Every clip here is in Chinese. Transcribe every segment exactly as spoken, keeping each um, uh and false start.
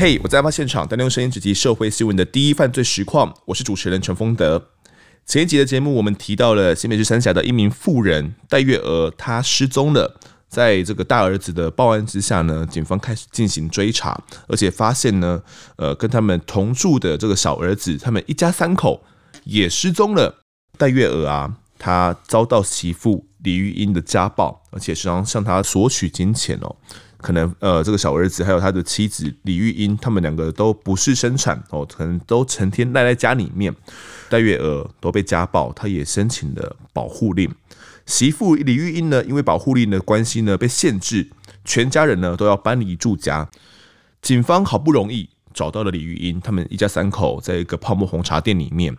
嘿、hey, 我在案发现场，带您用声音直击社会新闻的第一犯罪实况。我是主持人陈丰德。前一集的节目我们提到了新北市三峡的一名妇人戴月娥，她失踪了。在这个大儿子的报案之下呢，警方开始进行追查，而且发现呢，呃，跟他们同住的这个小儿子，他们一家三口也失踪了。戴月娥啊，她遭到媳妇李玉英的家暴，而且时常向她索取金钱哦。可能呃，这个小儿子还有他的妻子李玉英，他们两个都不是生产哦，可能都成天赖在家里面。戴月娥都被家暴，她也申请了保护令。媳妇李玉英呢，因为保护令的关系呢，被限制，全家人呢都要搬离住家。警方好不容易找到了李玉英，他们一家三口在一个泡沫红茶店里面。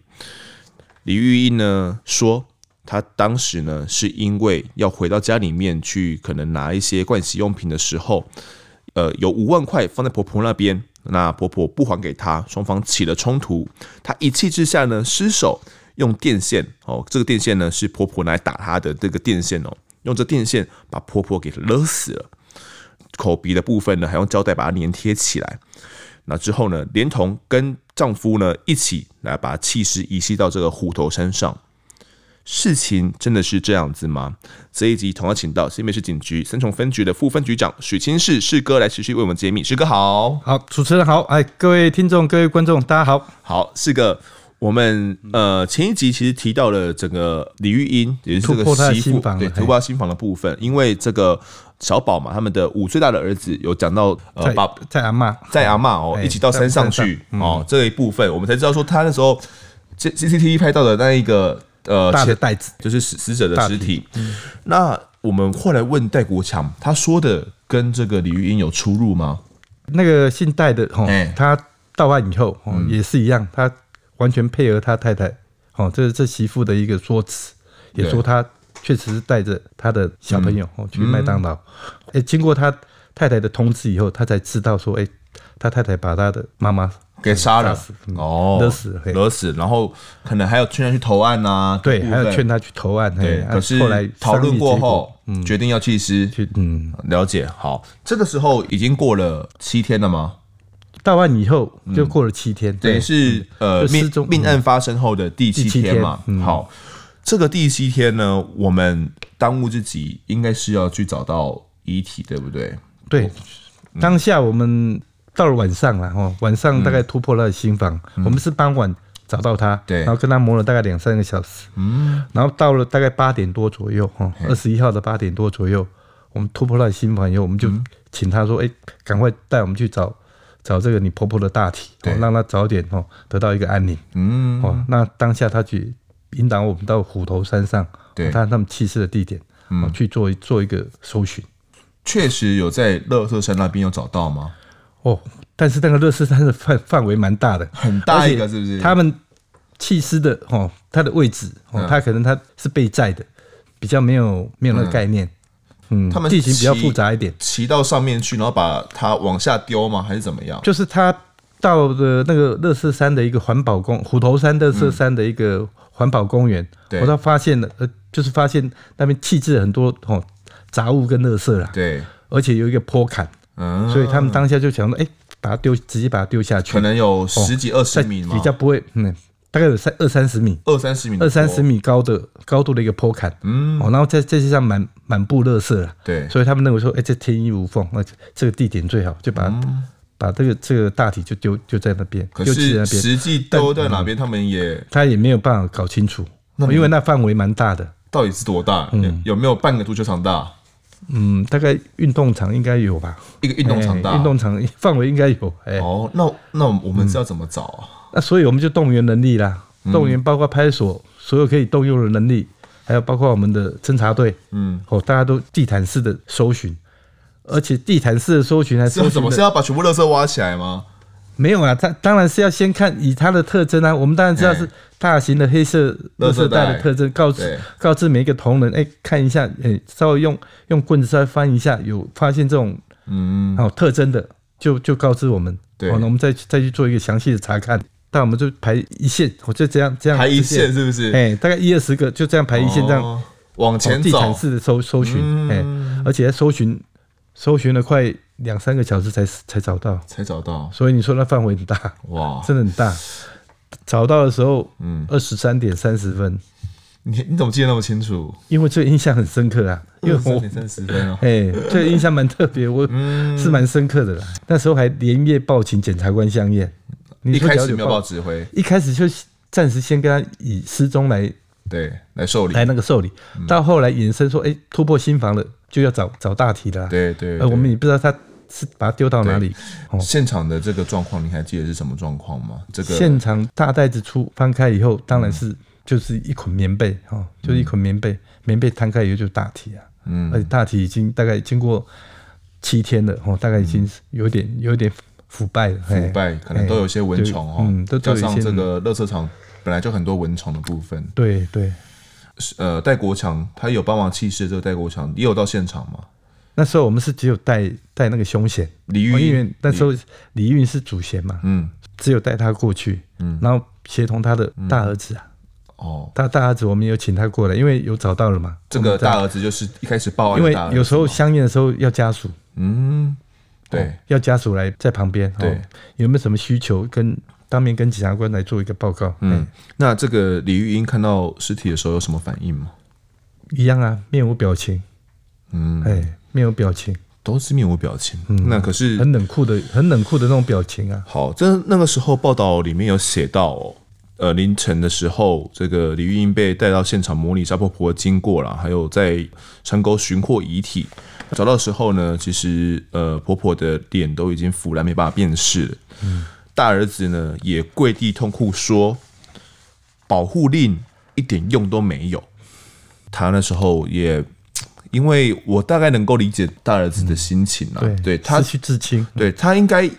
李玉英呢说，他当时呢是因为要回到家里面去，可能拿一些盥洗用品的时候，呃，有五万块放在婆婆那边，那婆婆不还给她，双方起了冲突。她一气之下呢失手用电线哦，这个电线呢是婆婆拿来打她的这个电线哦，用这电线把婆婆给勒死了，口鼻的部分呢还用胶带把它粘贴起来。那之后呢，连同跟丈夫呢一起来把弃尸遗弃到这个虎头山上。事情真的是这样子吗？这一集同样请到新北市警局三重分局的副分局长许清士士哥来持续为我们揭秘。士哥好。好，主持人好，哎，各位听众、各位观众，大家好。好，士哥，我们呃前一集其实提到了整个李玉英，也就是这个媳妇，对，突破心房的部分，因为这个小宝嘛，他们的五岁大的儿子有讲到呃，把在阿嬤在阿嬤哦、欸，一起到山上去、嗯、哦，这一部分我们才知道说他那时候 C C T V 拍到的那一个。呃，大的袋子就是死者的尸体。嗯、那我们后来问戴国强，他说的跟这个李玉英有出入吗？那个姓戴的、哦欸、他到案以后、哦嗯、也是一样，他完全配合他太太。哦、这是这媳妇的一个说辞，也说他确实是带着他的小朋友、嗯哦、去麦当劳、嗯欸。经过他太太的通知以后，他才知道说，欸、他太太把他的妈妈。给杀了哦，勒死，勒死，然后可能还有劝他去投案啊，对，还有劝他去投案，对。可是后来讨论过后，嗯、决定要弃尸，嗯，了解。好，这个时候已经过了七天了吗？到案以后就过了七天，等于、嗯、是呃命命案发生后的第七天嘛。天嗯、好，这个第七天呢，我们当务之急应该是要去找到遗体，对不对？对，嗯、当下我们。到了晚上啦，晚上大概突破了心房、嗯，我们是傍晚找到他，然后跟他磨了大概两三个小时，嗯、然后到了大概八点多左右，二十一号的八点多左右，我们突破了心房以后，我们就请他说，哎、嗯，赶、欸、快带我们去找找这个你婆婆的大体，让他早点得到一个安宁、嗯。那当下他去引导我们到虎头山上，他他们弃尸的地点，嗯、去做做一个搜寻。确实有在垃圾山那边有找到吗？哦，但是那个垃圾山的范围蛮大的，很大一个，是不是？他们弃尸的哦，它的位置哦，它、嗯、可能它是被载的，比较没有没有那个概念，嗯，他们地形比较复杂一点，骑到上面去，然后把它往下丢吗？还是怎么样？就是他到的那个垃圾山的一个环保公虎头山垃圾山的一个环保公园，我、嗯、他发现了，呃，就是发现那边弃置很多哦杂物跟垃圾啦，对，而且有一个坡坎。嗯、所以他们当下就想说，哎、欸，把它丢，直接把它丢下去，可能有十几二十米嘛，哦、比较不会，嗯，大概有三二三十米，二三十米，二三十米高的高度的一个坡坎，嗯，哦、然后在这些上满满布垃圾了，对，所以他们认为说，哎、欸，这天衣无缝，这个地点最好，就把它、嗯、把这个这个大体就丢就在那边，可是实际丢在哪边，他们也、嗯、他也没有办法搞清楚，因为那范围蛮大的，到底是多大？嗯、有没有半个足球场大？嗯，大概运动场应该有吧，一个运动场大，运、欸、动场范围应该有。欸、哦，那那我们是要怎么找啊？嗯、那所以我们就动员能力啦，嗯、动员包括派出所所有可以动用的能力，还有包括我们的侦查队，嗯，哦，大家都地毯式的搜寻，而且地毯式的搜寻还搜尋是什么？是要把全部垃圾挖起来吗？没有啊，他当然是要先看以它的特征啊，我们当然知道是大型的黑色垃圾袋的特征，告知告知每一个同仁，哎、欸，看一下，哎、欸，稍微用用棍子稍微翻一下，有发现这种嗯好、哦、特征的，就就告知我们，对，哦、那我们再再去做一个详细的查看，但我们就排一线，我就这样这样排一线是不是？哎、欸，大概一二十个就这样排一线，这样、哦、往前走，地毯式的搜搜寻、嗯欸，而且在搜寻搜寻了快两三个小时才才找到，才找到。所以你说那范围很大，哇，真的很大。找到的时候，嗯，二十三点三十分。你你怎么记得那么清楚？因为这印象很深刻啊，因为我三十分哦，哎，这印象蛮特别，我是蛮深刻的啦、嗯。那时候还连夜报请检察官相验，一开始没有报指挥，一开始就暂时先跟他以失踪来对来受理，来那个受理，嗯、到后来延伸说，哎、欸，突破心防了，就要找找大题了啦。对 对, 對，而我们也不知道他是把它丢到哪里。哦、现场的这个状况，你还记得是什么状况吗？这个现场大袋子出翻开以后，当然是。嗯就是一捆棉被、哦、就是一捆棉被，嗯、棉被摊开以后就是大体啊，嗯，而且大体已经大概经过七天了，哦、大概已经有点有点腐败了，腐败可能都有些蚊虫、哦嗯、加上这个垃圾场本来就很多蚊虫的部分，对对，呃，戴国强他有帮忙弃尸，这个戴国强也有到现场吗？那时候我们是只有带带那个凶险，李运、哦，因为那时候李运是主嫌嘛，嗯，只有带他过去，嗯，然后协同他的大儿子啊。嗯哦、大, 大儿子我们有请他过来，因为有找到了嘛。这个大儿子就是一开始报案的大儿子，因为有时候相验的时候要家属，嗯，对，哦、要家属来在旁边，对、哦，有没有什么需求跟当面跟检察官来做一个报告。嗯，那这个李玉英看到尸体的时候有什么反应吗？一样啊，面无表情，嗯，哎，面无表情。都是面无表情、嗯，那可是很冷酷的，很冷酷的那种表情啊。好，这那个时候报道里面有写到哦。呃，凌晨的时候，这个李玉英被带到现场模拟沙坡婆的经过啦，还有在山沟寻获遗体。找到的时候呢，其实呃，婆婆的脸都已经腐烂，没办法辨识了。嗯、大儿子呢也跪地痛哭说：“保护令一点用都没有。”他那时候也，因为我大概能够理解大儿子的心情啦，嗯、对，对他失去至亲，对他应该。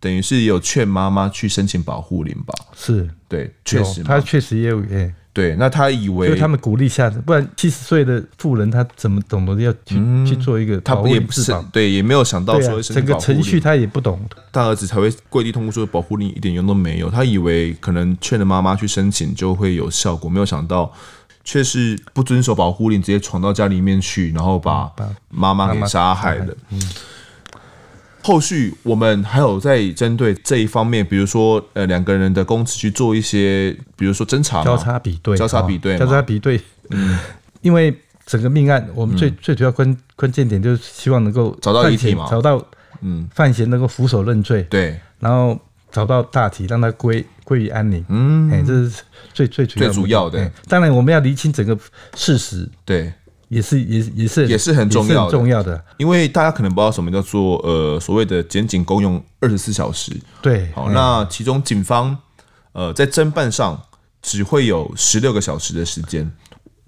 等于是有劝妈妈去申请保护令吧？是，对，确实，他确实也有、欸，对，那他以为，就他们鼓励下，不然七十岁的妇人他怎么懂得要 去,、嗯、去做一个保护令自保？对，也没有想到说、啊、整个程序他也不懂，大儿子才会跪地痛哭说保护令一点用都没有。他以为可能劝了妈妈去申请就会有效果，没有想到却是不遵守保护令，直接闯到家里面去，然后把妈妈给杀害了。嗯后续我们还有在针对这一方面，比如说呃两个人的供词去做一些，比如说侦查、交叉比对、交叉比对、哦、交叉比对。嗯，因为整个命案，我们最、嗯、最主要关关键点就是希望能够找到遗体嘛，找到嗯范闲能够俯首认罪，对，然后找到大体，让他归归于安宁。嗯，哎，这是最最主要最主要的。当然，我们要厘清整个事实。对。也是也是也是也是很重要的，也是很重要的，因为大家可能不知道什么叫做呃所谓的检警公用二十四小时。对，好，嗯、那其中警方呃在侦办上只会有十六个小时的时间，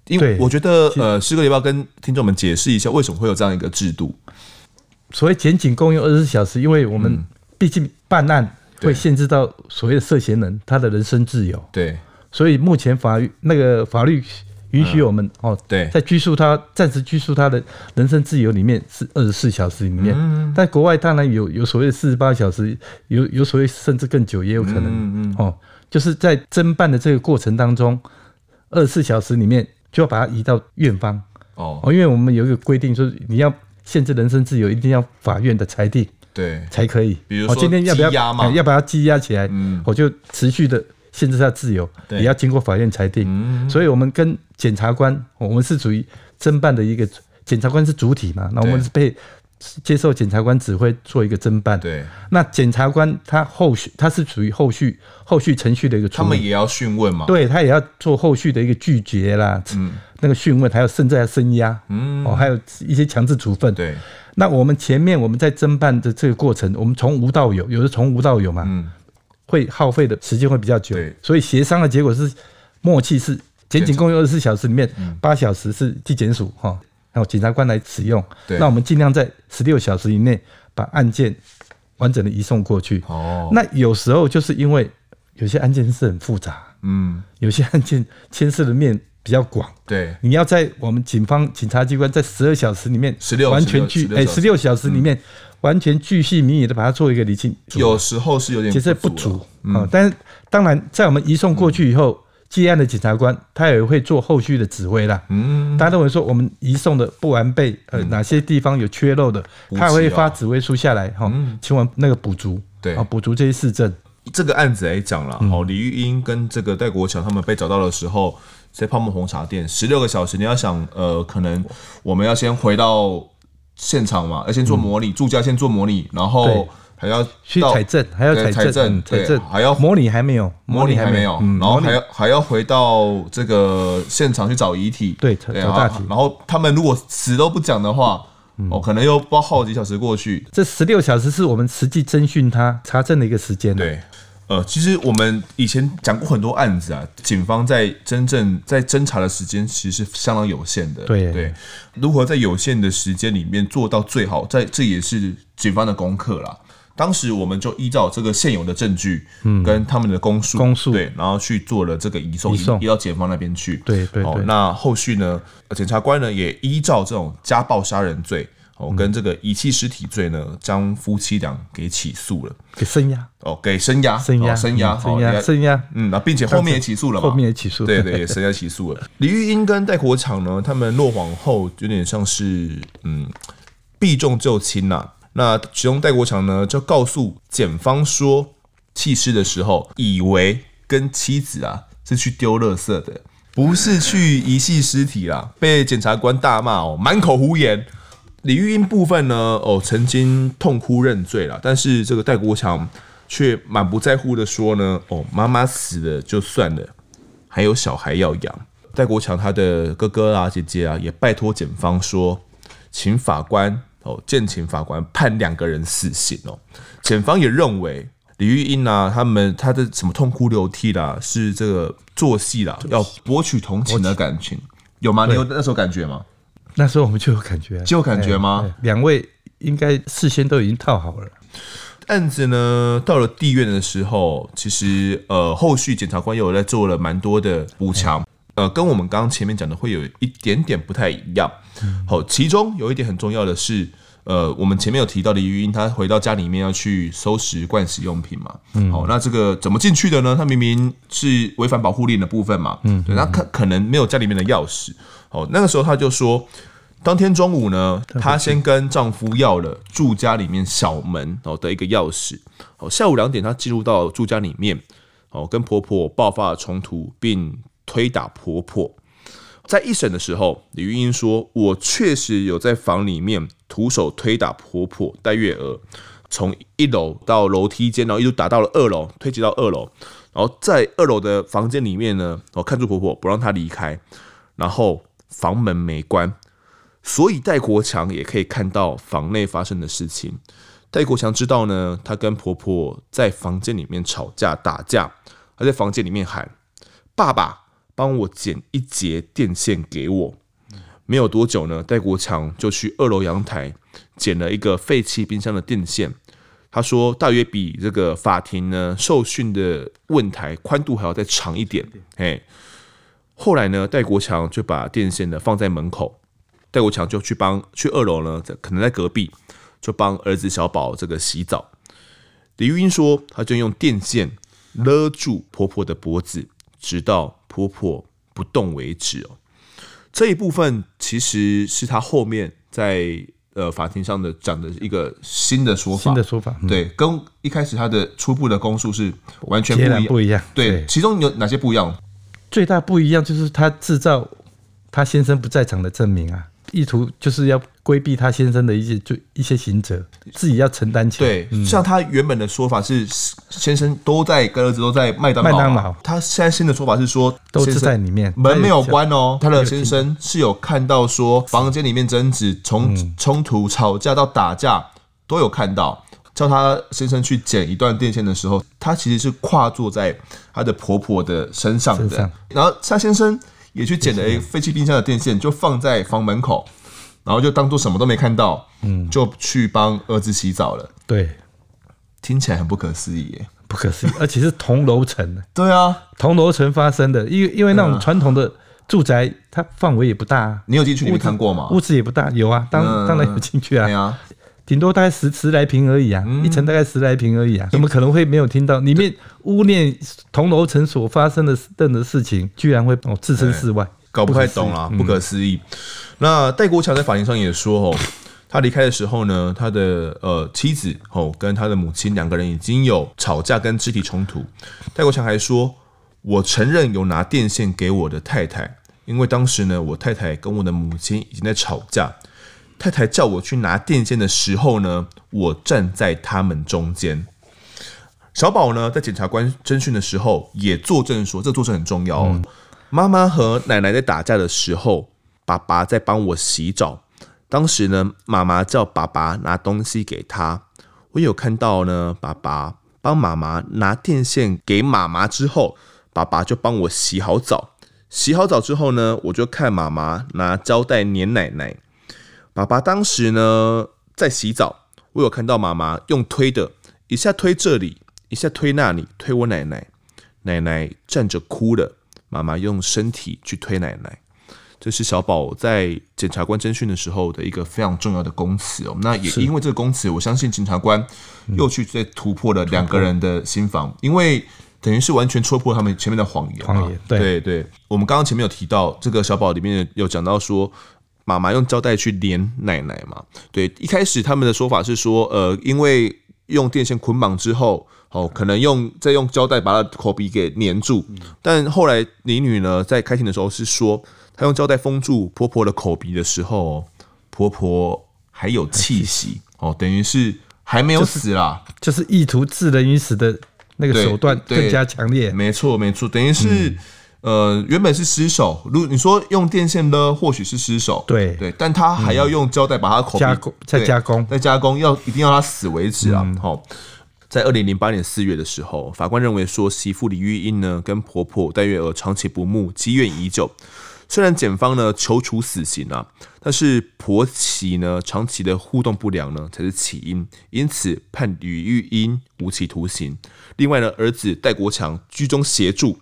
因为我觉得呃，师哥要不要跟听众们解释一下为什么会有这样一个制度？所谓检警公用二十四小时，因为我们毕竟办案会限制到所谓的涉嫌人他的人身自由，对，所以目前法律那个法律。允许我们、嗯哦、在拘束他暂时拘束他的人身自由里面是二十四小时里面，嗯、但国外当然有有所谓四十八小时，有有所谓甚至更久也有可能，嗯嗯哦、就是在侦办的这个过程当中，二十四小时里面就要把它移到院方、哦哦、因为我们有一个规定说你要限制人身自由，一定要法院的裁定对才可以，比如说、哦、今天要不要要把它羁押起来，我、嗯哦、就持续的。限制他自由，也要经过法院裁定。嗯、所以，我们跟检察官，我们是属于侦办的一个检察官是主体嘛，那我们是被接受检察官指挥做一个侦办。对，那检察官他后续他是属于后续后续程序的一个处理，他们也要讯问嘛，对他也要做后续的一个拒绝啦，嗯、那个讯问，还有甚至还声押，嗯哦，还有一些强制处分。对，那我们前面我们在侦办的这个过程，我们从无到有，有的从无到有嘛。嗯会耗费的时间会比较久，所以协商的结果是默契是检警共用二十四小时里面八小时是纪检署哈，然后检察官来使用。那我们尽量在十六小时以内把案件完整的移送过去。哦，那有时候就是因为有些案件是很复杂，嗯，有些案件牵涉的面比较广，对，你要在我们警方警察机关在十二小时里面，十六完全具哎十六小时里面。嗯完全巨细靡遗的把它做一个理清，有时候是有点不足，其实不足、嗯、但是当然在我们移送过去以后，嗯、接案的检察官他也会做后续的指挥啦。嗯，他认为说我们移送的不完备，呃，哪些地方有缺漏的，他也会发指挥书下来，哈，请我们那个补足，对，补足这些事证。这个案子来讲了，哦，李玉英跟这个戴国强他们被找到的时候，在泡沫红茶店十六个小时，你要想，呃，可能我们要先回到现场嘛，要先做模拟，住家先做模拟，然后还要去采证，还要采证，采证还要模拟还没有，模拟还没有，然后还要还要回到这个现场去找遗体，对，找大体。然后他们如果死都不讲的话，哦，可能又不知道耗几小时过去。这十六小时是我们实际侦讯他查证的一个时间。对，呃，其实我们以前讲过很多案子啊，警方在真正在侦查的时间其实是相当有限的。对对，如何在有限的时间里面做到最好，在这也是警方的功课啦。当时我们就依照这个现有的证据，嗯，跟他们的供述，供述对，然后去做了这个移送，移送移到检方那边去。对对对，哦。那后续呢，检察官呢也依照这种家暴杀人罪，哦，嗯，跟这个遗弃尸体罪呢，将夫妻俩给起诉了，给声押，哦，给声押，声押，声押，声押，声押，嗯，并且后面也起诉了嘛，后面也起诉，对对，也声押起诉了。李玉英跟戴国强呢，他们落网后有点像是嗯避重就轻啊。那其中戴国强呢，就告诉检方说，弃尸的时候以为跟妻子啊是去丢垃圾的，不是去遗弃尸体啦，被检察官大骂哦，满口胡言。李玉英部分呢，哦，曾经痛哭认罪啦，但是这个戴国强却满不在乎的说呢，哦，妈妈死了就算了，还有小孩要养。戴国强他的哥哥啊、姐姐啊，也拜托检方说，请法官。哦，建请法官判两个人死刑哦。检方也认为李玉英啊，他们他的什么痛哭流涕啦，是这个做戏啦，要博取同情的感情，有吗？你有那时候感觉吗？那时候我们就有感觉，就有感觉吗？两、哎哎、位应该事先都已经套好了。案子呢，到了地院的时候，其实呃，后续检察官又有在做了蛮多的补强。哎呃，跟我们刚刚前面讲的会有一点点不太一样。好，其中有一点很重要的是，呃，我们前面有提到的李玉英，他回到家里面要去收拾盥洗用品嘛。好，那这个怎么进去的呢？他明明是违反保护令的部分嘛。嗯，对，他可能没有家里面的钥匙。好，那个时候他就说，当天中午呢，他先跟丈夫要了住家里面小门的一个钥匙。好，下午两点，他进入到住家里面，哦，跟婆婆爆发了冲突，并推打婆婆。在一审的时候，李玉英说：“我确实有在房里面徒手推打婆婆戴月娥，从一楼到楼梯间，然后一路打到了二楼，推挤到二楼，然后在二楼的房间里面呢，我看住婆婆不让她离开，然后房门没关，所以戴国强也可以看到房内发生的事情。戴国强知道呢，他跟婆婆在房间里面吵架打架，他在房间里面喊爸爸。”帮我剪一截电线给我。没有多久呢，戴国强就去二楼阳台剪了一个废弃冰箱的电线。他说，大约比这个法庭呢受训的问台宽度还要再长一点。后来呢，戴国强就把电线呢放在门口。戴国强就去帮去二楼呢，可能在隔壁就帮儿子小宝这个洗澡。李玉英说，他就用电线勒住婆婆的脖子，直到婆婆不动为止哦。这一部分其实是他后面在呃法庭上的讲的一个新的说法，新的说法，嗯，对，跟一开始他的初步的供述是完全不一样，不一样，对，对，其中有哪些不一样？最大不一样就是他制造他先生不在场的证明啊，意图就是要规避他先生的一些就一些刑责，自己要承担起来。对，嗯，像他原本的说法是先生都在跟儿子都在麦当劳，麦当劳。他现在新的说法是说都是在里面，门没有关哦。他的先生是有看到说房间里面争执、从冲突、吵架到打架都有看到。叫他先生去剪一段电线的时候，他其实是跨坐在他的婆婆的身上的，身上然后他先生也去剪了一废弃冰箱的电线，就放在房门口，然后就当作什么都没看到，嗯，就去帮儿子洗澡了。对，听起来很不可思议耶，不可思议，而且是同楼层。对啊，同楼层发生的，因为因为那种传统的住宅，嗯，它范围也不大，啊。你有进去？你没看过吗？屋子也不大，有啊，当，嗯，当然有进去啊。对啊，顶多大概十十来平而已啊，嗯、一层大概十来平而已啊，怎么可能会没有听到？里面污念同楼层所发生的的事情，居然会哦置身事外，搞不太懂啦，不可思议。嗯、那戴国强在法庭上也说哦，他离开的时候呢，他的呃妻子哦跟他的母亲两个人已经有吵架跟肢体冲突。戴国强还说，我承认有拿电线给我的太太，因为当时呢，我太太跟我的母亲已经在吵架。太太叫我去拿电线的时候呢，我站在他们中间。小宝呢，在检察官侦讯的时候也作证说，这作证很重要哦。妈妈和奶奶在打架的时候，爸爸在帮我洗澡。当时呢，妈妈叫爸爸拿东西给他，我有看到呢，爸爸帮妈妈拿电线给妈妈之后，爸爸就帮我洗好澡。洗好澡之后呢，我就看妈妈拿胶带黏奶奶。爸爸当时呢在洗澡，我有看到妈妈用推的，一下推这里，一下推那里，推我奶奶。奶奶站着哭了，妈妈用身体去推奶奶。这是小宝在检察官侦讯的时候的一个非常重要的供词哦。那也因为这个供词，我相信检察官又去再突破了两个人的心防，因为等于是完全戳破他们前面的谎言。谎言，对对对。我们刚刚前面有提到，这个小宝里面有讲到说，妈妈用胶带去连奶奶嘛？对，一开始他们的说法是说，呃，因为用电线捆绑之后，哦，可能用再用胶带把她的口鼻给粘住。但后来李女呢，在开庭的时候是说，她用胶带封住婆婆的口鼻的时候，婆婆还有气息，哦，等于是还没有死啦，就是、就是、意图致人于死的那个手段更加强烈。没错，没错，等于是。嗯呃，原本是失手，如你说用电线勒，或许是失手，对对，但他还要用胶带把他口鼻加工，再加工，再加工，要一定要他死为止啊！好、嗯，在二零零八年四月的时候，法官认为说媳妇李玉英呢跟婆婆戴月娥长期不睦，积怨已久。虽然检方呢求处死刑啊，但是婆媳呢长期的互动不良呢才是起因，因此判李玉英无期徒刑。另外呢，儿子戴国强居中协助。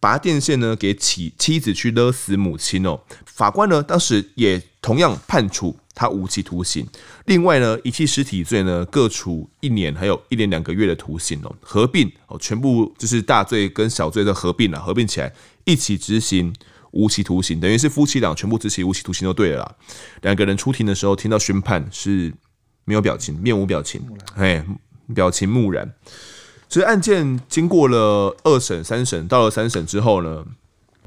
拔电线呢给妻子去勒死母亲哦，法官呢当时也同样判处他无期徒刑。另外呢，遗弃尸体罪呢各处一年还有一年两个月的徒刑哦，合并哦，全部就是大罪跟小罪的合并了，合并起来一起执行无期徒刑，等于是夫妻俩全部执行无期徒刑就对了啦。两个人出庭的时候听到宣判是没有表情，面无表情，哎，表情木然。所以案件经过了二审、三审，到了三审之后呢，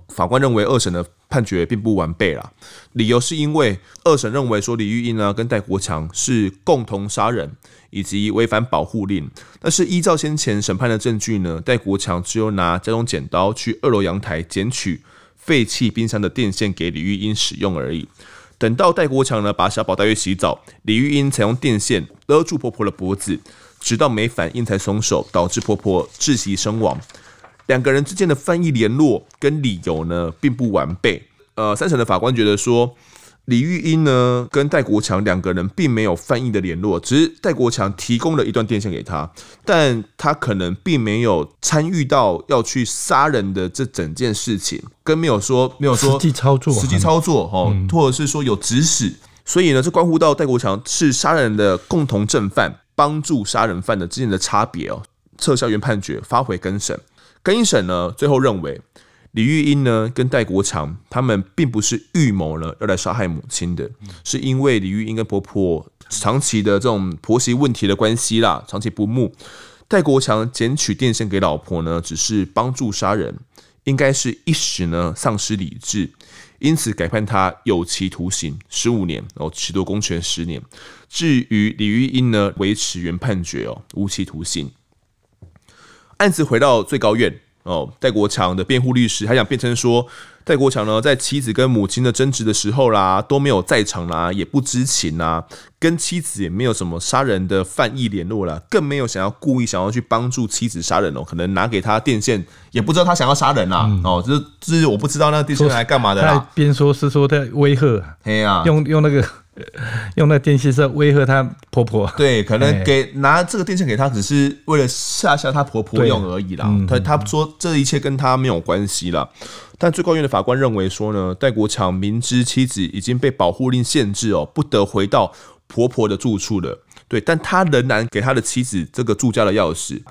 法官认为二审的判决并不完备啦。理由是因为二审认为说李玉英啊跟戴国强是共同杀人以及违反保护令，但是依照先前审判的证据呢，戴国强只有拿家中剪刀去二楼阳台捡取废弃冰箱的电线给李玉英使用而已。等到戴国强呢把小宝带去洗澡，李玉英才用电线勒住婆婆的脖子。直到没反应才松手，导致婆婆窒息身亡。两个人之间的犯意联络跟理由呢，并不完备。呃，三审的法官觉得说，李玉英呢跟戴国强两个人并没有犯意的联络，只是戴国强提供了一段电线给他，但他可能并没有参与到要去杀人的这整件事情，跟没有说没有说实际操作，实际操作哦、嗯，或者是说有指使，所以呢，这关乎到戴国强是杀人的共同正犯。帮助杀人犯的之间的差别哦，撤销原判决，发回更审。更一审呢，最后认为李玉英呢跟戴国强他们并不是预谋呢要来杀害母亲的，是因为李玉英跟婆婆长期的这种婆媳问题的关系啦，长期不睦。戴国强捡取电线给老婆呢，只是帮助杀人，应该是一时呢丧失理智。因此改判他有期徒刑十五年，哦，褫夺公权十年。至于李玉英呢，维持原判决哦，无期徒刑。案子回到最高院哦，戴国强的辩护律师还想辩称说，戴国强呢在妻子跟母亲的争执的时候啦，都没有在场啦，也不知情啦，跟妻子也没有什么杀人的犯意联络啦，更没有想要故意想要去帮助妻子杀人哦，可能拿给他电线也不知道他想要杀人啦、嗯、哦，这这是我不知道那个电线来干嘛的啦，边说是说在威吓，嘿啊，用用那个。用那电线是威吓她婆婆，对，可能给拿这个电线给她，只是为了吓吓她婆婆用而已啦。她她说这一切跟她没有关系啦。但最高院的法官认为说呢，戴国强明知妻子已经被保护令限制哦，不得回到婆婆的住处了，对，但他仍然给他的妻子这个住家的钥匙，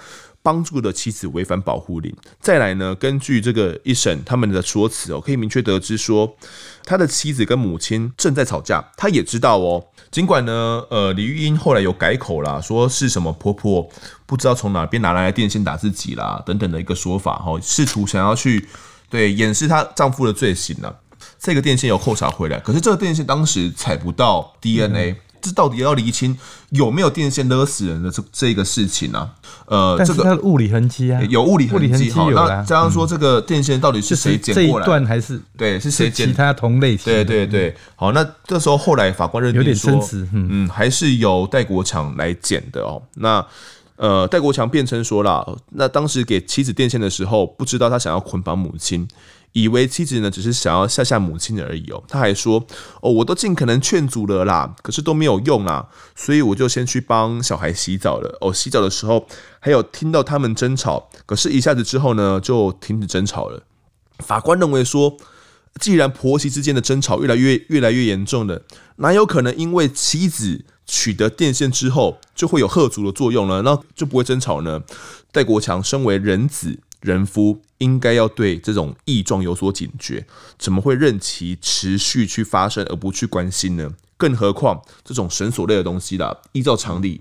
帮助了妻子违反保护令。再来呢，根据这个一审他们的说辞哦，可以明确得知说，他的妻子跟母亲正在吵架，他也知道哦。尽管呢，呃，李玉英后来有改口啦，说是什么婆婆不知道从哪边拿来的电线打自己啦，等等的一个说法哈，试图想要去对掩饰她丈夫的罪行啦。这个电线有扣查回来，可是这个电线当时采不到 D N A、嗯。这到底要厘清有没有电线勒死人的这这个事情啊？呃，但是它的物理痕迹啊，有物理痕迹。好，那加上说这个电线到底是谁捡过来？这一段还是对是谁捡？其他同类型？对对对。好，那这时候后来法官认定说，有点争执，嗯，还是由戴国强来捡的哦。那呃，戴国强辩称说啦，那当时给妻子电线的时候，不知道他想要捆绑母亲。以为妻子呢只是想要吓吓母亲而已哦，他还说哦，我都尽可能劝阻了啦，可是都没有用啦，所以我就先去帮小孩洗澡了哦。洗澡的时候还有听到他们争吵，可是一下子之后呢就停止争吵了。法官认为说，既然婆媳之间的争吵越来越越来越严重了，哪有可能因为妻子取得电线之后就会有吓阻的作用呢？那就不会争吵呢？戴国强身为人子。人夫应该要对这种异状有所警觉，怎么会任其持续去发生而不去关心呢？更何况这种绳索类的东西啦，依照常理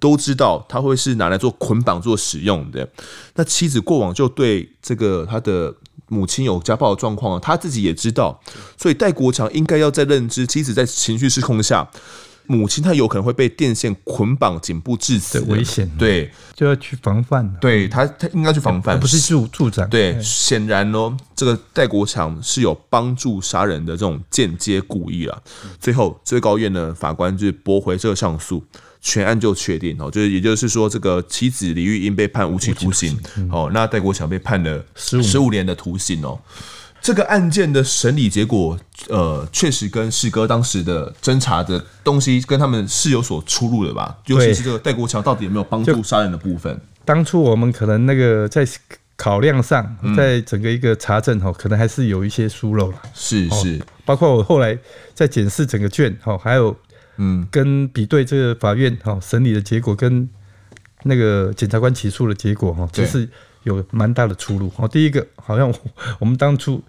都知道它会是拿来做捆绑做使用的。那妻子过往就对这个她的母亲有家暴的状况，她自己也知道，所以戴国强应该要在认知妻子在情绪失控下。母亲她有可能会被电线捆绑颈部致死的危险，对，就要去防范。对，她她应该去防范，不是助助长。对，显然哦，这个戴国强是有帮助杀人的这种间接故意了。最后，最高院呢，法官就是驳回这个上诉，全案就确定哦，就是也就是说，这个妻子李玉英被判无期徒刑，哦，那戴国强被判了十五年的徒刑哦。这个案件的审理结果，呃，确实跟士哥当时的侦查的东西跟他们是有所出入的吧？尤其是这个戴国强到底有没有帮助杀人的部分？当初我们可能那个在考量上，在整个一个查证、嗯、可能还是有一些疏漏啦。是是、哦，包括我后来在检视整个卷，还有嗯，跟比对这个法院审理的结果跟那个检察官起诉的结果，其实。有蛮大的出入。第一个，好像我们当初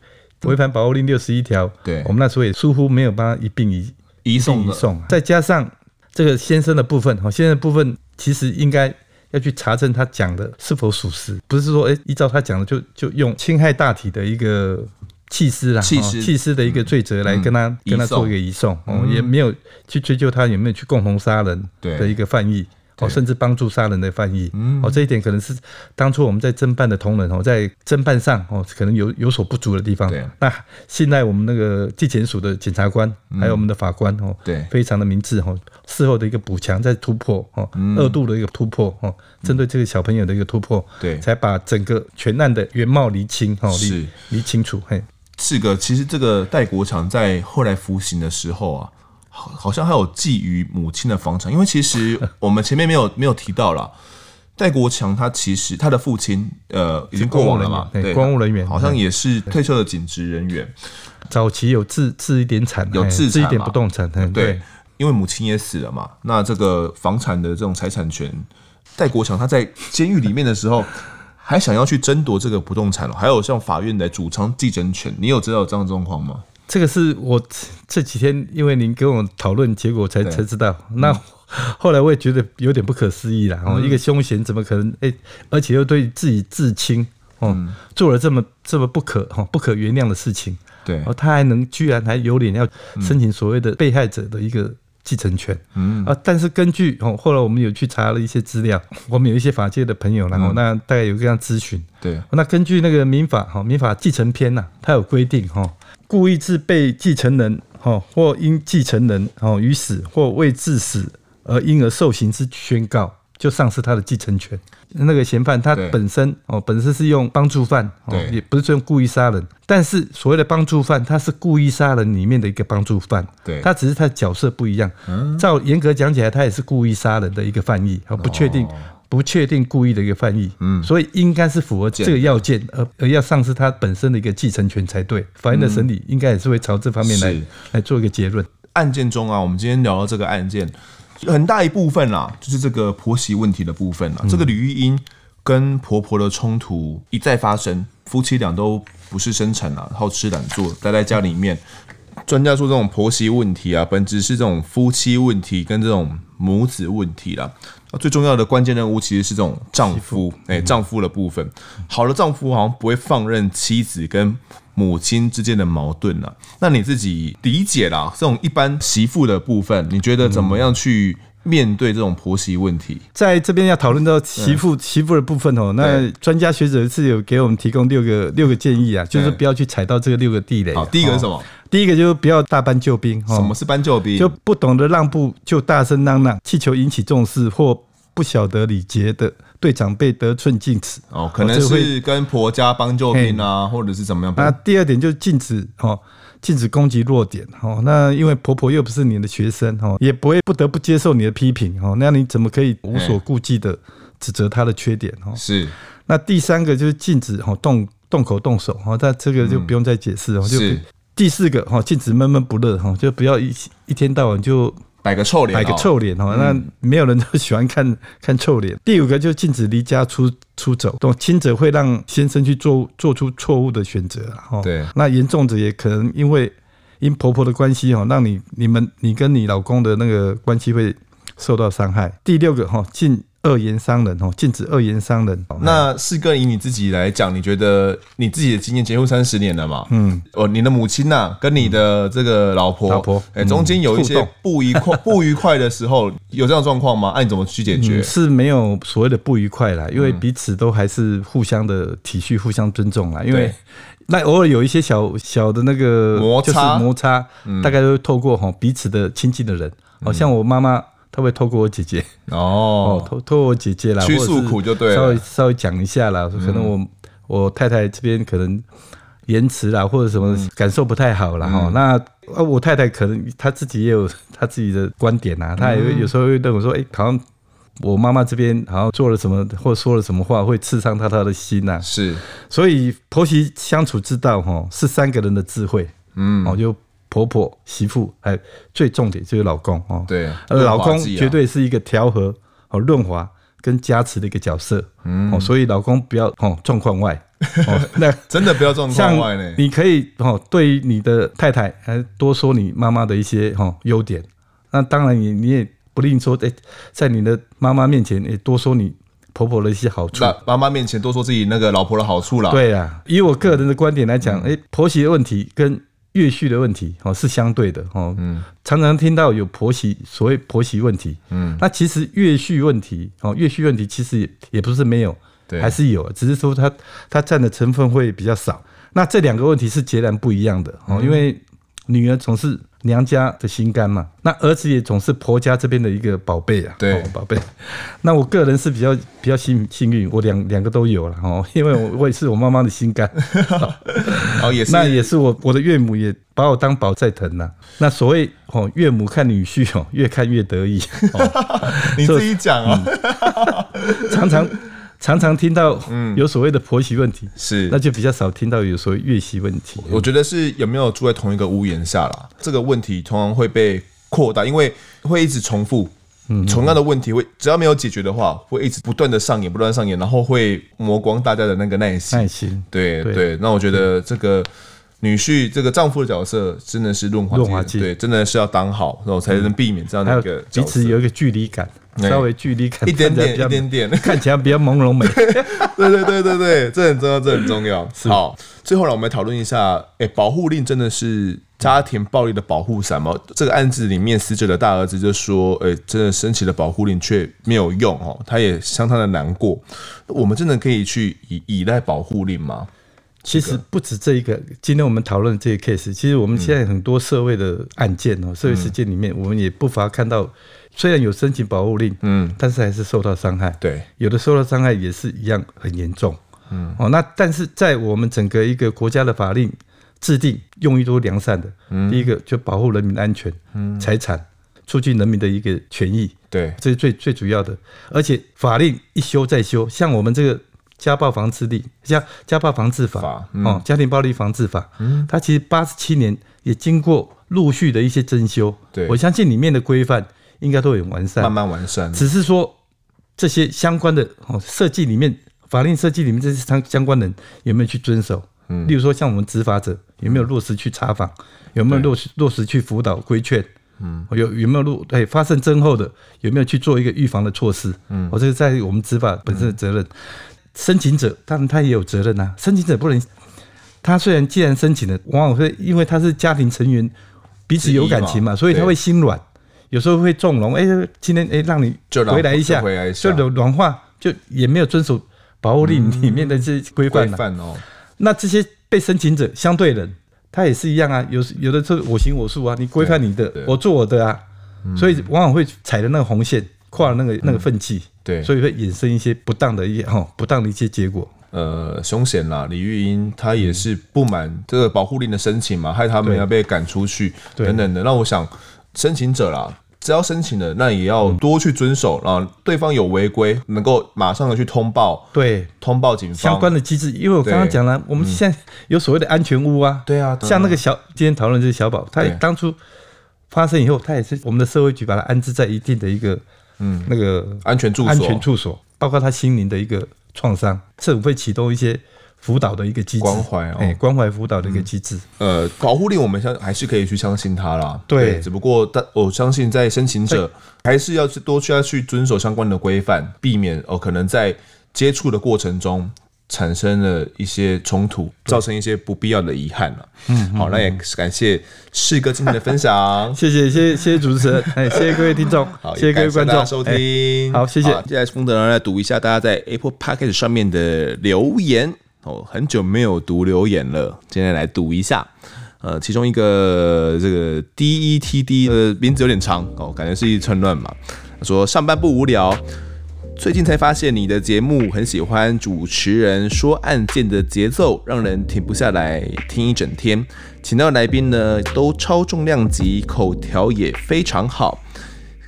违反保护令六十一条，我们那时候也疏忽没有帮他一并移移送移送。再加上这个先生的部分，先生的部分其实应该要去查证他讲的是否属实，不是说、欸、依照他讲的 就, 就用侵害大体的一个弃尸啦，弃尸的一个罪责来跟他、嗯、跟他做一个移送，嗯、也没有去追究他有没有去共同杀人的一个犯意。甚至帮助杀人的犯意、嗯、这一点可能是当初我们在侦办的同仁在侦办上可能 有, 有所不足的地方。那信赖我们那个地检署的检察官、嗯、还有我们的法官對非常的明智，事后的一个补强在突破、嗯、二度的一个突破，针对这个小朋友的一个突破，對才把整个全案的原貌厘清厘清楚。是个其实这个戴国强在后来服刑的时候啊，好像还有觊觎母亲的房产，因为其实我们前面没有没有提到啦，戴国强他其实他的父亲呃已经过往了嘛，对，公务人员，好像也是退休的警职人员，早期有自自一点产，有自自一点不动产，对，對因为母亲也死了嘛，那这个房产的这种财产权，戴国强他在监狱里面的时候。还想要去争夺这个不动产，还有像法院来主张继承权，你有知道有这样的状况吗？这个是我这几天因为您跟我讨论结果 才, 才知道。那后来我也觉得有点不可思议啦，嗯、一个凶嫌怎么可能、欸？而且又对自己至亲、哦嗯、做了这么这么不可、哦、不可原谅的事情，对，哦、他还能居然还有脸要申请所谓的被害者的一个继承权、嗯啊、但是根据、哦、后来我们有去查了一些资料，我们有一些法界的朋友、嗯、那大概有这样咨询，对，那根据那个民法、哦、民法继承篇、啊、它有规定。哦故意致被继承人或因继承人于死或未致死而因而受刑之宣告，就丧失他的继承权。那个嫌犯他本身本身是用帮助犯，也不是用故意杀人，但是所谓的帮助犯他是故意杀人里面的一个帮助犯，他只是他的角色不一样，照严格讲起来他也是故意杀人的一个犯意，不确定不确定故意的一个犯意，嗯，所以应该是符合这个要件，而要丧失他本身的一个继承权才对。法院的审理应该也是会朝这方面 来, 来做一个结论。案件中啊，我们今天聊到这个案件，很大一部分啦、啊，就是这个婆媳问题的部分啦、啊嗯。这个李玉英跟婆婆的冲突一再发生，夫妻俩都不是生产啦、啊，好吃懒做，待在家里面。专家说这种婆媳问题啊，本质是这种夫妻问题跟这种母子问题啦。最重要的关键任务其实是这种丈夫，哎、欸，丈夫的部分。好的丈夫好像不会放任妻子跟母亲之间的矛盾啦。那你自己理解啦，这种一般媳妇的部分，你觉得怎么样去面对这种婆媳问题？在这边要讨论到媳妇、嗯、媳妇的部分哦，那专家学者是有给我们提供六个六个建议啊，就是不要去踩到这个六个地雷。好，第一个是什么？第一个就是不要大搬救兵。什么是搬救兵？就不懂得让步就大声嚷嚷，气求引起重视，或不晓得礼节的对长辈得寸进尺。哦，可能是跟婆家搬救兵啊，或者是怎么样。那第二点就是禁止哦。禁止攻击弱点，那因为婆婆又不是你的学生，也不会不得不接受你的批评，那你怎么可以无所顾忌的指责她的缺点？是。那第三个就是禁止 动, 动口动手，那这个就不用再解释、嗯、是。第四个禁止闷闷不乐，就不要 一, 一天到晚就摆个臭脸，摆个臭脸、哦、那没有人都喜欢看看臭脸。第五个就禁止离家出出走，轻者会让先生去做做出错误的选择、哦、对，那严重者也可能因为因婆婆的关系、哦、让你你们你跟你老公的那个关系会受到伤害。第六个、哦、禁恶言伤人，禁止恶言伤人。那是跟以你自己来讲，你觉得你自己的经验，结婚三十年了嘛？嗯，哦，你的母亲啊，跟你的这个老婆，老婆，欸、中间有一些不愉快、嗯、不愉快的时候，有这样状况吗？那、啊、你怎么去解决、嗯？是没有所谓的不愉快啦，因为彼此都还是互相的体恤、互相尊重啦，因为。那偶尔有一些小小的那个摩擦，就是、摩擦、嗯，大概都透过彼此的亲近的人，好、嗯、像我妈妈。他会透过我姐姐哦，透过我姐姐啦，去诉苦就对了，稍微稍微讲一下啦，可能我、嗯、我太太这边可能延迟啦，或者什么感受不太好啦、嗯、那我太太可能她自己也有她自己的观点啦、啊，她也有时候会认为说，哎、欸，好像我妈妈这边好像做了什么或说了什么话，会刺伤她她的心呐、啊。是，所以婆媳相处之道哈，是三个人的智慧。嗯，哦就。婆婆、媳妇，还最重点就是老公哦。对，而老公绝对是一个调和、哦润滑跟加持的一个角色。嗯，所以老公不要哦状况外。哦，那真的不要状况外呢。你可以哦对你的太太多说你妈妈的一些哦优点。那当然你你也不吝说，欸、在你的妈妈面前也多说你婆婆的一些好处。妈妈面前多说自己那个老婆的好处啦。对啊，以我个人的观点来讲，哎、欸，婆媳的问题跟月婿的问题是相对的，常常听到有婆媳所谓婆媳问题，嗯，那其实月婿问题，月婿问题其实也不是没有，还是有，只是说它它占的成分会比较少。那这两个问题是截然不一样的，因为女儿总是娘家的心肝嘛，那儿子也总是婆家这边的一个宝贝啊，对，宝贝。那我个人是比较比较幸幸运，我两两个都有了哦，因为我我也是我妈妈的心肝、哦，那也是我我的岳母也把我当宝在疼呐、啊。那所谓哦，岳母看女婿哦，越看越得意。哦、你自己讲啊、哦嗯，常常。常常听到有所谓的婆媳问题、嗯、是，那就比较少听到有所谓月媳问题。我觉得是有没有住在同一个屋檐下啦，这个问题通常会被扩大，因为会一直重复，同样的问题会只要没有解决的话，会一直不断的上演，不断上演，然后会磨光大家的那个耐心。耐心，对 对, 對。那我觉得这个女婿这个丈夫的角色真的是润滑剂，对，真的是要当好，然后才能避免这样的一个角色，彼此有一个距离感。稍微距离感一点点，一点点，看起来比较朦胧美。对对对对对，这很重要，这很重要。好，最后呢，我们来讨论一下，哎、欸，保护令真的是家庭暴力的保护伞吗？这个案子里面，死者的大儿子就说，哎、欸，真的申请了保护令却没有用哦，他也相当的难过。我们真的可以去依依赖保护令吗？其实不止这一个，今天我们讨论这个 case， 其实我们现在很多社会的案件哦，嗯、社会事件里面，我们也不乏看到。虽然有申请保护令，嗯，但是还是受到伤害。对，有的受到伤害也是一样很严重，嗯，哦，那但是在我们整个一个国家的法令制定，用意都是良善的。嗯，第一个就保护人民安全、嗯、财产，促进人民的一个权益。对，这是最最主要的。而且法令一修再修，像我们这个家暴防治力 家, 家暴防治法、嗯哦、家庭暴力防治法、嗯、它其实八十七年也经过陆续的一些增修，对，我相信里面的规范应该都很完善，慢慢完善，只是说这些相关的设计里面，法令设计里面这些相关人有没有去遵守、嗯、例如说像我们执法者有没有落实去查访，有没有落 实, 落实去辅导规劝，嗯、有, 有没有、哎、发生增厚的有没有去做一个预防的措施，嗯，我、哦、这是在我们执法本身的责任、嗯、申请者当然他也有责任啊，申请者不能，他虽然既然申请了，往往会因为他是家庭成员彼此有感情嘛，所以他会心软，有时候会纵容，哎、欸，今天哎、欸、让你回来一下，就软化，就也没有遵守保护令里面的这些规范、啊嗯哦、那这些被申请者相对人他也是一样啊， 有, 有的是我行我素啊，你规范你的，我做我的啊、嗯、所以往往会踩的那个红线，跨了那个、嗯、那个分歧，对，所以会衍生一些不当的一些、哦、不当的一些结果。呃，凶险啦，李玉英他也是不满这个保护令的申请嘛，害他们要被赶出去等等的。那我想申请者啦，只要申请了，那也要多去遵守，然后对方有违规，能够马上的去通报，对，通报警方相关的机制。因为我刚刚讲了，我们现在有所谓的安全屋啊，对啊，像那个小今天讨论就是小宝，他当初发生以后，他也是我们的社会局把他安置在一定的一个嗯那个安全住所，安全住所，包括他心灵的一个创伤，政府会启动一些辅导的一个机制，关怀、哦欸、关怀辅导的一个机制、嗯、呃，保护令我们还是可以去相信它啦， 对, 对，只不过我相信在申请者还是要多去要去遵守相关的规范，避免、呃、可能在接触的过程中产生了一些冲突，造成一些不必要的遗憾了。嗯，好，那也感谢士哥今天的分享，谢谢，谢谢主持人，哎，谢谢各位听众，谢谢各位观众收听、欸，好，谢谢。接下来风德人来读一下大家在 Apple Podcast 上面的留言哦，很久没有读留言了，今天来读一下。呃，其中一个这个 D E T D 的名字有点长哦，感觉是一串乱码。说上班不无聊。最近才发现你的节目很喜欢主持人说案件的节奏，让人停不下来听一整天。请到来宾呢都超重量级，口条也非常好，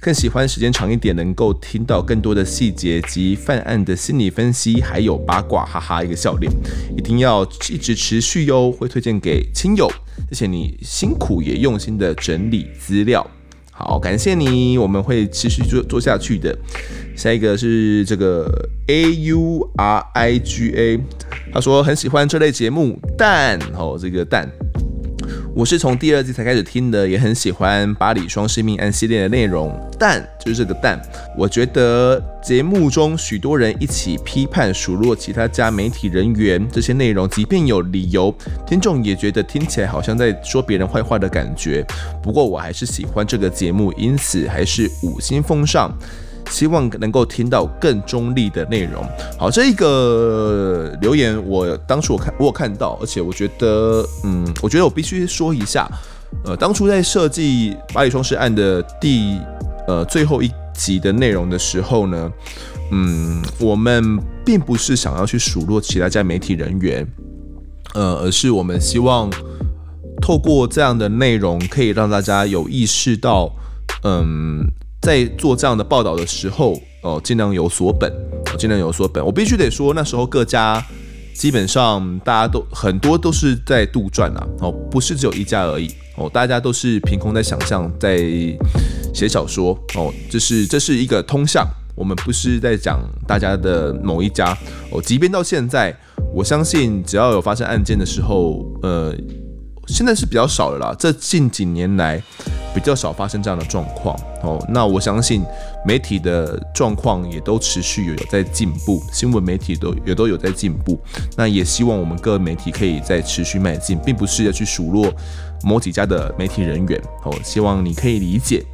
更喜欢时间长一点，能够听到更多的细节及犯案的心理分析，还有八卦，哈哈一个笑脸，一定要一直持续哟，会推荐给亲友。谢谢你辛苦也用心的整理资料。好，感谢你，我们会持续做下去的。下一个是这个 A U R I G A， 他说很喜欢这类节目，但哦这个但，我是从第二季才开始听的，也很喜欢巴黎双尸命案系列的内容，但就是这个但，我觉得节目中许多人一起批判数落其他家媒体人员，这些内容即便有理由，听众也觉得听起来好像在说别人坏话的感觉。不过我还是喜欢这个节目，因此还是五星奉上，希望能够听到更中立的内容。好，这一个留言我当初我看我有看到，而且我觉得，嗯，我觉得我必须说一下，呃，当初在设计巴黎双尸案的第呃最后一集的内容的时候呢，嗯，我们并不是想要去数落其他家媒体人员，呃，而是我们希望透过这样的内容，可以让大家有意识到，嗯。在做这样的报道的时候，哦，尽量有所本，尽量有所本。我必须得说，那时候各家基本上大家都很多都是在杜撰啊，哦，不是只有一家而已，哦，大家都是凭空在想象，在写小说，哦，这是这是一个通向。我们不是在讲大家的某一家，哦，即便到现在，我相信只要有发生案件的时候，呃，现在是比较少了啦，这近几年来。比较少发生这样的状况哦，那我相信媒体的状况也都持续有在进步，新闻媒体都也都有在进步。那也希望我们各媒体可以再持续迈进，并不是要去数落某几家的媒体人员哦，希望你可以理解。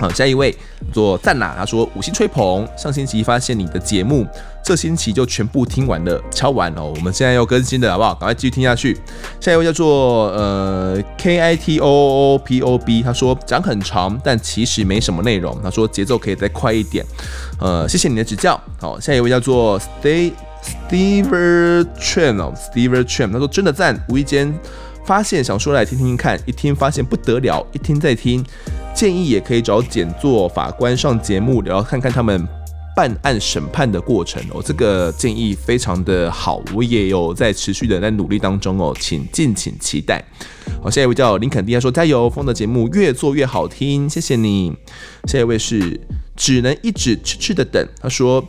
好，下一位做赞啦，他说五星吹捧，上星期发现你的节目，这星期就全部听完了，敲完哦，我们现在要更新的好不好？赶快继续听下去。下一位叫做呃 K I T O O P O B， 他说讲很长，但其实没什么内容，他说节奏可以再快一点，呃，谢谢你的指教。好，下一位叫做 Stay Stever Chen 哦 ，Stever Chen， 他说真的赞，无意间发现想说来听听看，一听发现不得了，一听再听。建议也可以找简作法官上节目聊，看看他们办案审判的过程哦，这个建议非常的好，我也有在持续的在努力当中哦，请敬请期待。好，下一位叫林肯蒂，他说加油，风的节目越做越好听，谢谢你。下一位是只能一直痴痴的等，他说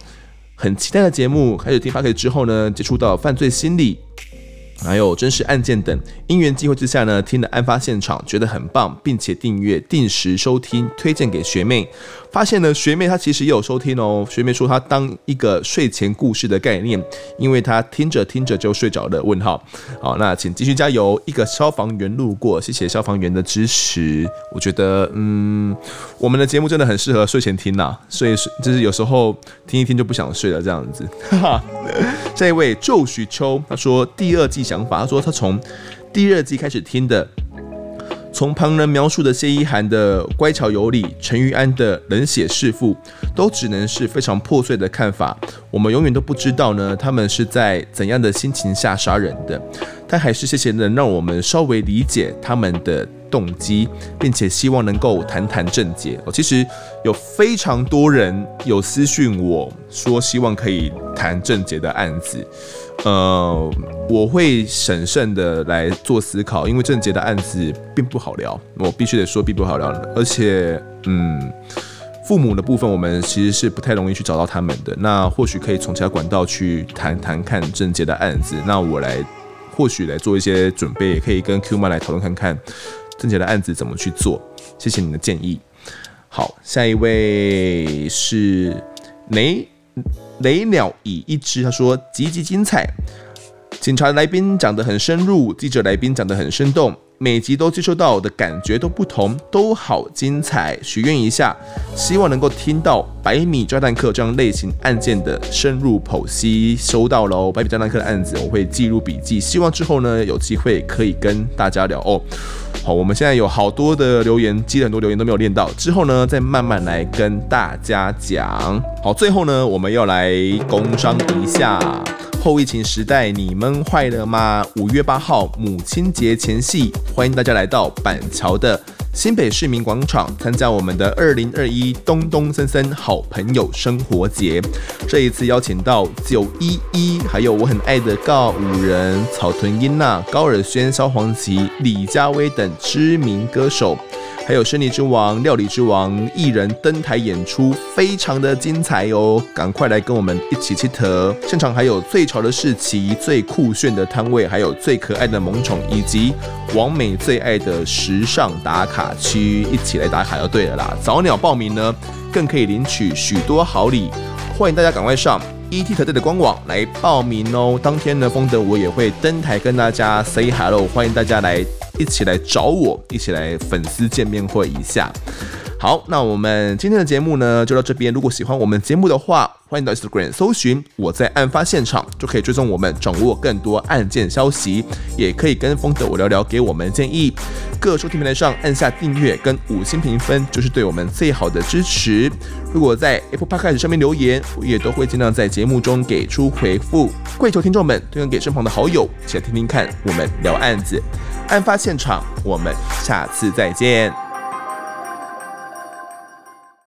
很期待的节目，开始听 Podcast 之后呢，接触到犯罪心理，还有真实案件等，因缘机会之下呢，听了案发现场，觉得很棒，并且订阅定时收听，推荐给学妹。发现呢，学妹她其实也有收听哦。学妹说她当一个睡前故事的概念，因为她听着听着就睡着了。问号。好，那请继续加油。一个消防员路过，谢谢消防员的支持。我觉得，嗯，我们的节目真的很适合睡前听啦，所以就是有时候听一听就不想睡了这样子。哈哈。下一位周许秋，他说第二季。想法，他说他从第二季开始听的，从旁人描述的谢依涵的乖巧有礼，陈玉安的冷血弑父，都只能是非常破碎的看法。我们永远都不知道呢，他们是在怎样的心情下杀人的。但还是谢谢能让我们稍微理解他们的动机，并且希望能够谈谈正解。其实有非常多人有私讯我说希望可以谈正解的案子。呃，我会审慎的来做思考，因为郑捷的案子并不好聊，我必须得说并不好聊，而且，嗯，父母的部分我们其实是不太容易去找到他们的，那或许可以从其他管道去谈谈看郑捷的案子，那我来或许来做一些准备，也可以跟 Q 妈来讨论看看郑捷的案子怎么去做。谢谢你的建议。好，下一位是雷。雷鸟已一只，他说极其精彩，警察来宾讲得很深入，记者来宾讲得很生动，每集都接受到的感觉都不同，都好精彩。许愿一下，希望能够听到百米炸弹客这样类型案件的深入剖析。收到了，百米炸弹客的案子我会记入笔记，希望之后呢有机会可以跟大家聊哦。好，我们现在有好多的留言，积了很多留言都没有念到，之后呢再慢慢来跟大家讲。好，最后呢我们要来工商一下。后疫情时代，你们坏了吗？五月八号母亲节前夕，欢迎大家来到板桥的新北市民广场，参加我们的二零二一东东森森好朋友生活节。这一次邀请到九一一，还有我很爱的告五人、草屯英娜、高尔宣、萧煌奇、李佳薇等知名歌手。还有生理之王、料理之王艺人登台演出，非常的精彩哦！赶快来跟我们一起去特。现场还有最潮的市集、最酷炫的摊位，还有最可爱的萌宠，以及王美最爱的时尚打卡区，一起来打卡就对了啦！早鸟报名呢，更可以领取许多好礼，欢迎大家赶快上 ETtoday 的官网来报名哦！当天呢，风德我也会登台跟大家 say hello， 欢迎大家来。一起来找我，一起来粉丝见面会一下。好，那我们今天的节目呢就到这边。如果喜欢我们节目的话，欢迎到 Instagram 搜寻我在案发现场，就可以追踪我们，掌握更多案件消息，也可以跟风的我聊聊，给我们建议。各收听平台上按下订阅跟五星评分，就是对我们最好的支持。如果在 Apple Podcast 上面留言，我也都会尽量在节目中给出回复。跪求听众们推荐给身旁的好友，一起来听听看我们聊案子。案发现场，我们下次再见。